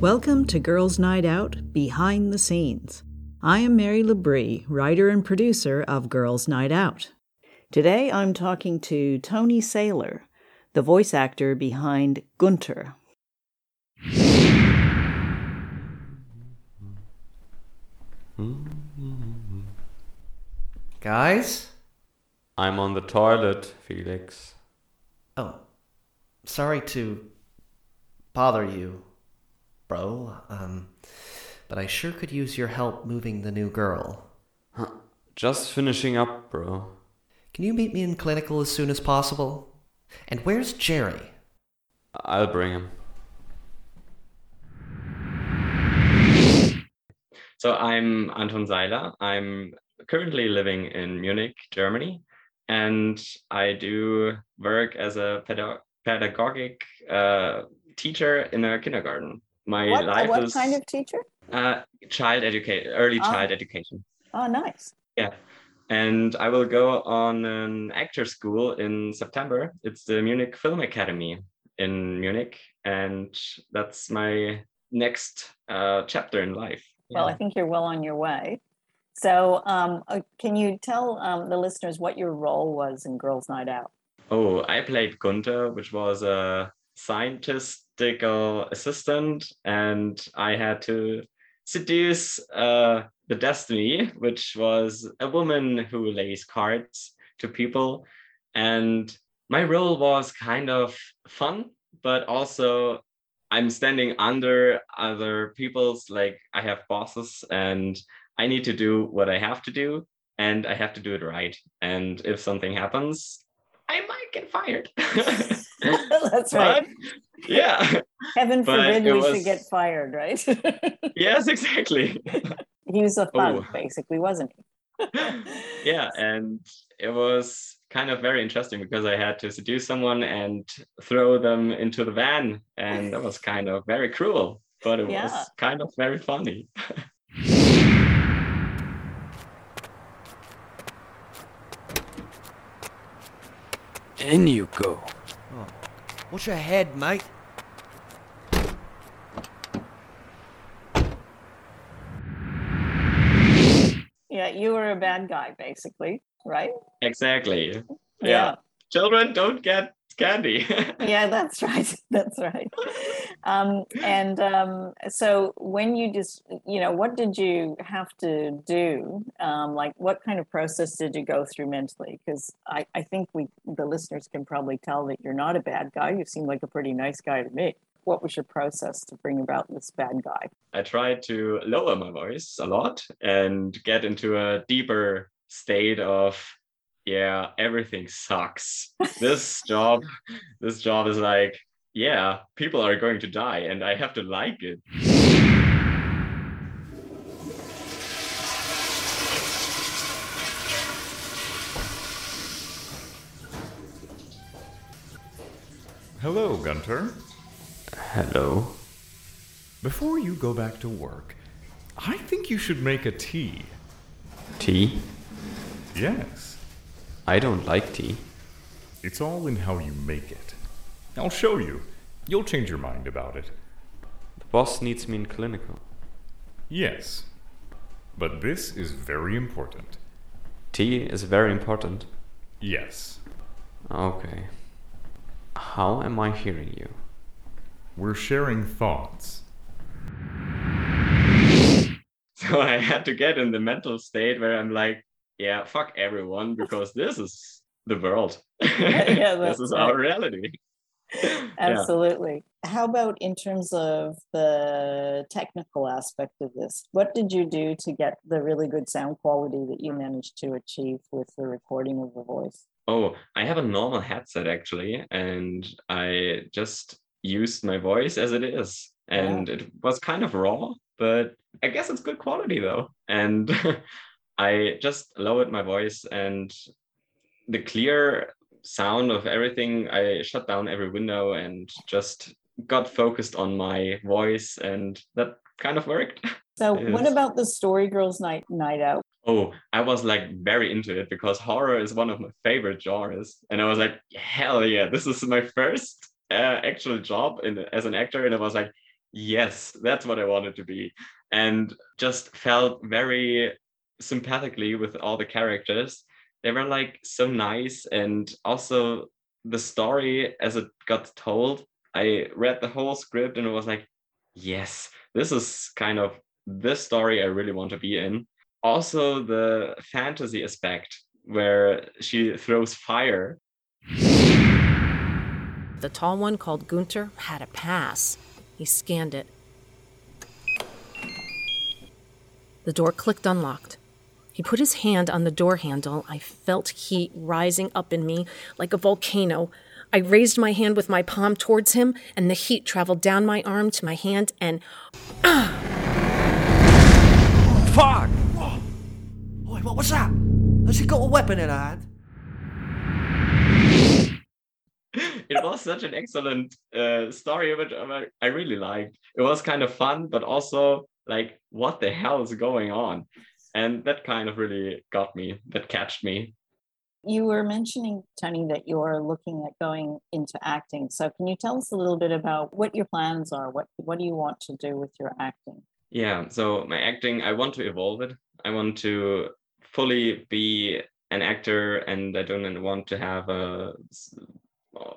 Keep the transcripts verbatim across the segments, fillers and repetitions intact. Welcome to Girls' Night Out Behind the Scenes. I am Mary Labrie, writer and producer of Girls' Night Out. Today I'm talking to Toni Sailer, the voice actor behind Gunter. Guys? I'm on the toilet, Felix. Oh, sorry to bother you, bro, um, but I sure could use your help moving the new girl. Huh. Just finishing up, bro. Can you meet me in clinical as soon as possible? And where's Jerry? I'll bring him. So I'm Anton Seiler. I'm currently living in Munich, Germany, and I do work as a pedag- pedagogic uh, teacher in a kindergarten. My what, life what is, kind of teacher? Uh, child education, early oh. child education. Oh, nice. Yeah. And I will go on an actor school in September. It's the Munich Film Academy in Munich. And that's my next uh, chapter in life. Yeah. Well, I think you're well on your way. So um, can you tell um, the listeners what your role was in Girls' Night Out? Oh, I played Gunter, which was a scientist assistant, and I had to seduce uh, the destiny, which was a woman who lays cards to people. And my role was kind of fun, but also I'm standing under other people's, like I have bosses and I need to do what I have to do and I have to do it right. And if something happens, I might get fired. That's right. But, yeah. Heaven forbid we was... should get fired, right? Yes, exactly. He was a thug, oh. basically, wasn't he? Yeah, and it was kind of very interesting because I had to seduce someone and throw them into the van, and that was kind of very cruel, but it yeah. was kind of very funny. In you go. Oh. Watch your head, mate. Yeah, you were a bad guy, basically, right? Exactly. Yeah. yeah. Children don't get candy. Yeah, that's right. That's right. Um, and um, so when you just, you know, what did you have to do? Um, like, what kind of process did you go through mentally? Because I, I think we, the listeners can probably tell that you're not a bad guy. You seem like a pretty nice guy to me. What was your process to bring about this bad guy? I tried to lower my voice a lot and get into a deeper state of, yeah, everything sucks. This job, this job is like, yeah, people are going to die and I have to like it. Hello, Gunter. Hello. Before you go back to work, I think you should make a tea. Tea? Yes. I don't like tea. It's all in how you make it. I'll show you. You'll change your mind about it. The boss needs me in clinical. Yes. But this is very important. Tea is very important? Yes. Okay. How am I hearing you? We're sharing thoughts. So I had to get in the mental state where I'm like, yeah, fuck everyone, because this is the world. Yeah, this is right. Our reality. Absolutely. Yeah. How about in terms of the technical aspect of this? What did you do to get the really good sound quality that you managed to achieve with the recording of the voice? Oh, I have a normal headset actually, and I just used my voice as it is, and yeah. It was kind of raw, but I guess it's good quality though. And I just lowered my voice and the clear sound of everything. I shut down every window and just got focused on my voice, and that kind of worked. So what about the story Girls' Night Night Out? Oh, I was like very into it because horror is one of my favorite genres. And I was like, hell yeah, this is my first uh, actual job in, as an actor. And I was like, yes, that's what I wanted to be. And just felt very sympathetically with all the characters. They were like so nice. And also the story as it got told, I read the whole script and I was like, yes, this is kind of the story I really want to be in. Also the fantasy aspect where she throws fire. The tall one called Gunter had a pass. He scanned it. The door clicked unlocked. He put his hand on the door handle. I felt heat rising up in me like a volcano. I raised my hand with my palm towards him, and the heat traveled down my arm to my hand, and... Ah! Fuck! Whoa. Wait, what was that? Has she got a weapon in her hand? It was such an excellent uh, story, which I really liked. It was kind of fun, but also, like, what the hell is going on? And that kind of really got me, that catched me. You were mentioning, Toni, that you're looking at going into acting. So can you tell us a little bit about what your plans are? What what do you want to do with your acting? Yeah, so my acting, I want to evolve it. I want to fully be an actor, and I don't want to have a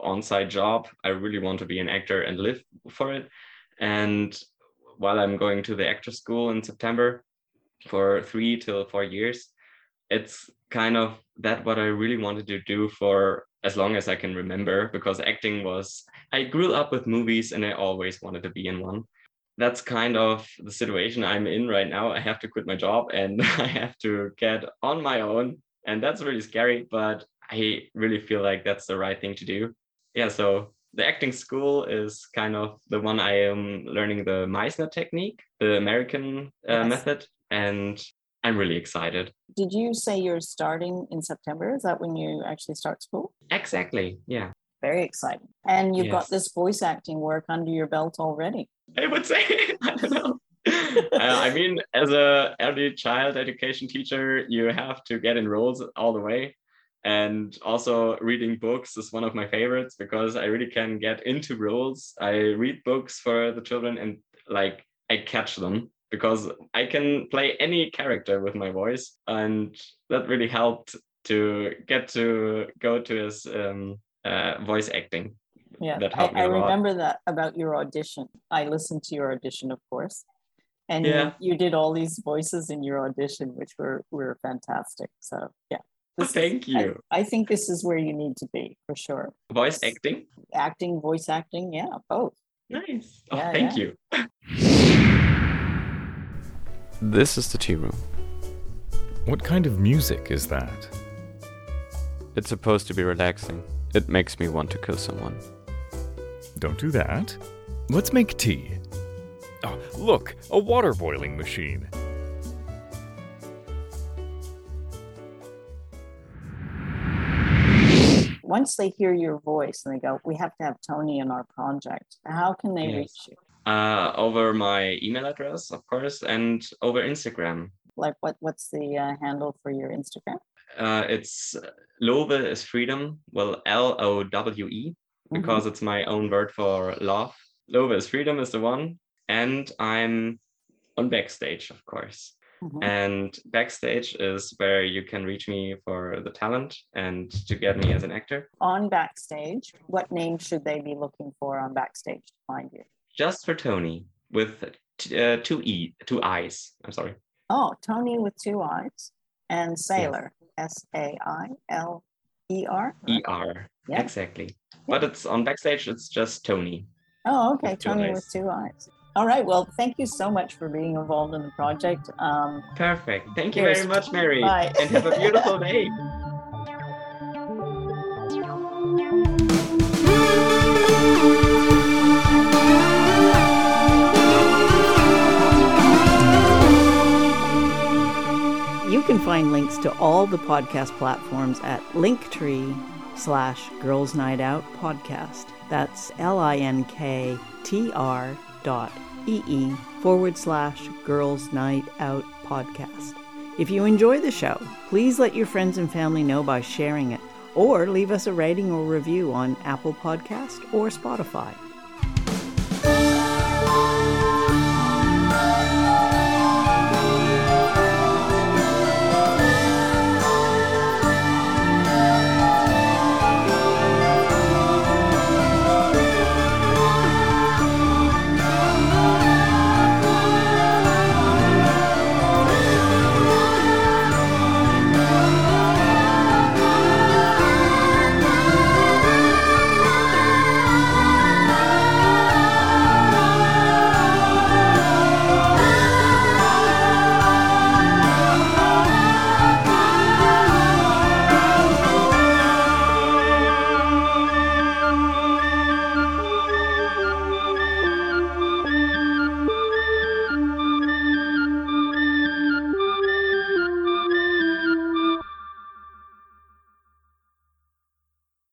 on-site job. I really want to be an actor and live for it. And while I'm going to the actor school in September for three till four years, it's kind of that what I really wanted to do for as long as I can remember, because acting was, I grew up with movies and I always wanted to be in one. That's kind of the situation I'm in right now. I have to quit my job and I have to get on my own. And that's really scary, but I really feel like that's the right thing to do. Yeah, so the acting school is kind of the one I am learning the Meisner technique, the American uh, yes. method. And I'm really excited. Did you say you're starting in September? Is that when you actually start school? Exactly, yeah. Very exciting. And you've yes. got this voice acting work under your belt already. I would say, I don't know. uh, I mean, as a early child education teacher, you have to get enrolled all the way. And also reading books is one of my favorites because I really can get into roles. I read books for the children and like I catch them, because I can play any character with my voice. And that really helped to get to go to his um, uh, voice acting. Yeah, that helped I, me I remember that about your audition. I listened to your audition, of course. And yeah. you, you did all these voices in your audition, which were, were fantastic. So, yeah. This Thank is, you. I, I think this is where you need to be, for sure. Voice it's acting? Acting, voice acting, yeah, both. Nice. Oh, yeah, thank yeah. you. This is the tea room. What kind of music is that? It's supposed to be relaxing. It makes me want to kill someone. Don't do that. Let's make tea. Oh, look, a water boiling machine. Once they hear your voice and they go, we have to have Toni in our project, how can they yes. reach you? Uh, over my email address, of course, and over Instagram. Like what? What's the uh, handle for your Instagram? Uh, it's Lowe is freedom. Well, L O W E, because mm-hmm. it's my own word for love. Lowe is freedom is the one. And I'm on Backstage, of course. Mm-hmm. And Backstage is where you can reach me for the talent and to get me as an actor. On Backstage, what name should they be looking for on Backstage to find you? Just for Toni with t- uh, two E, two I's. I'm sorry. Oh, Toni with two I's and Sailer, yes. S A I L E R. Right? E R, yeah. Exactly. Yeah. But it's on Backstage, it's just Toni. Oh, okay, Toni with two I's. All right, well, thank you so much for being involved in the project. Um, Perfect. Thank you very much, Mary. Bye. And have a beautiful day. Thank you. find links to all the podcast platforms at Linktree slash Girls' Night Out podcast. That's L-I-N-K-T-R dot E-E forward slash Girls' Night Out podcast. If you enjoy the show, please let your friends and family know by sharing it, or leave us a rating or review on Apple Podcast or Spotify.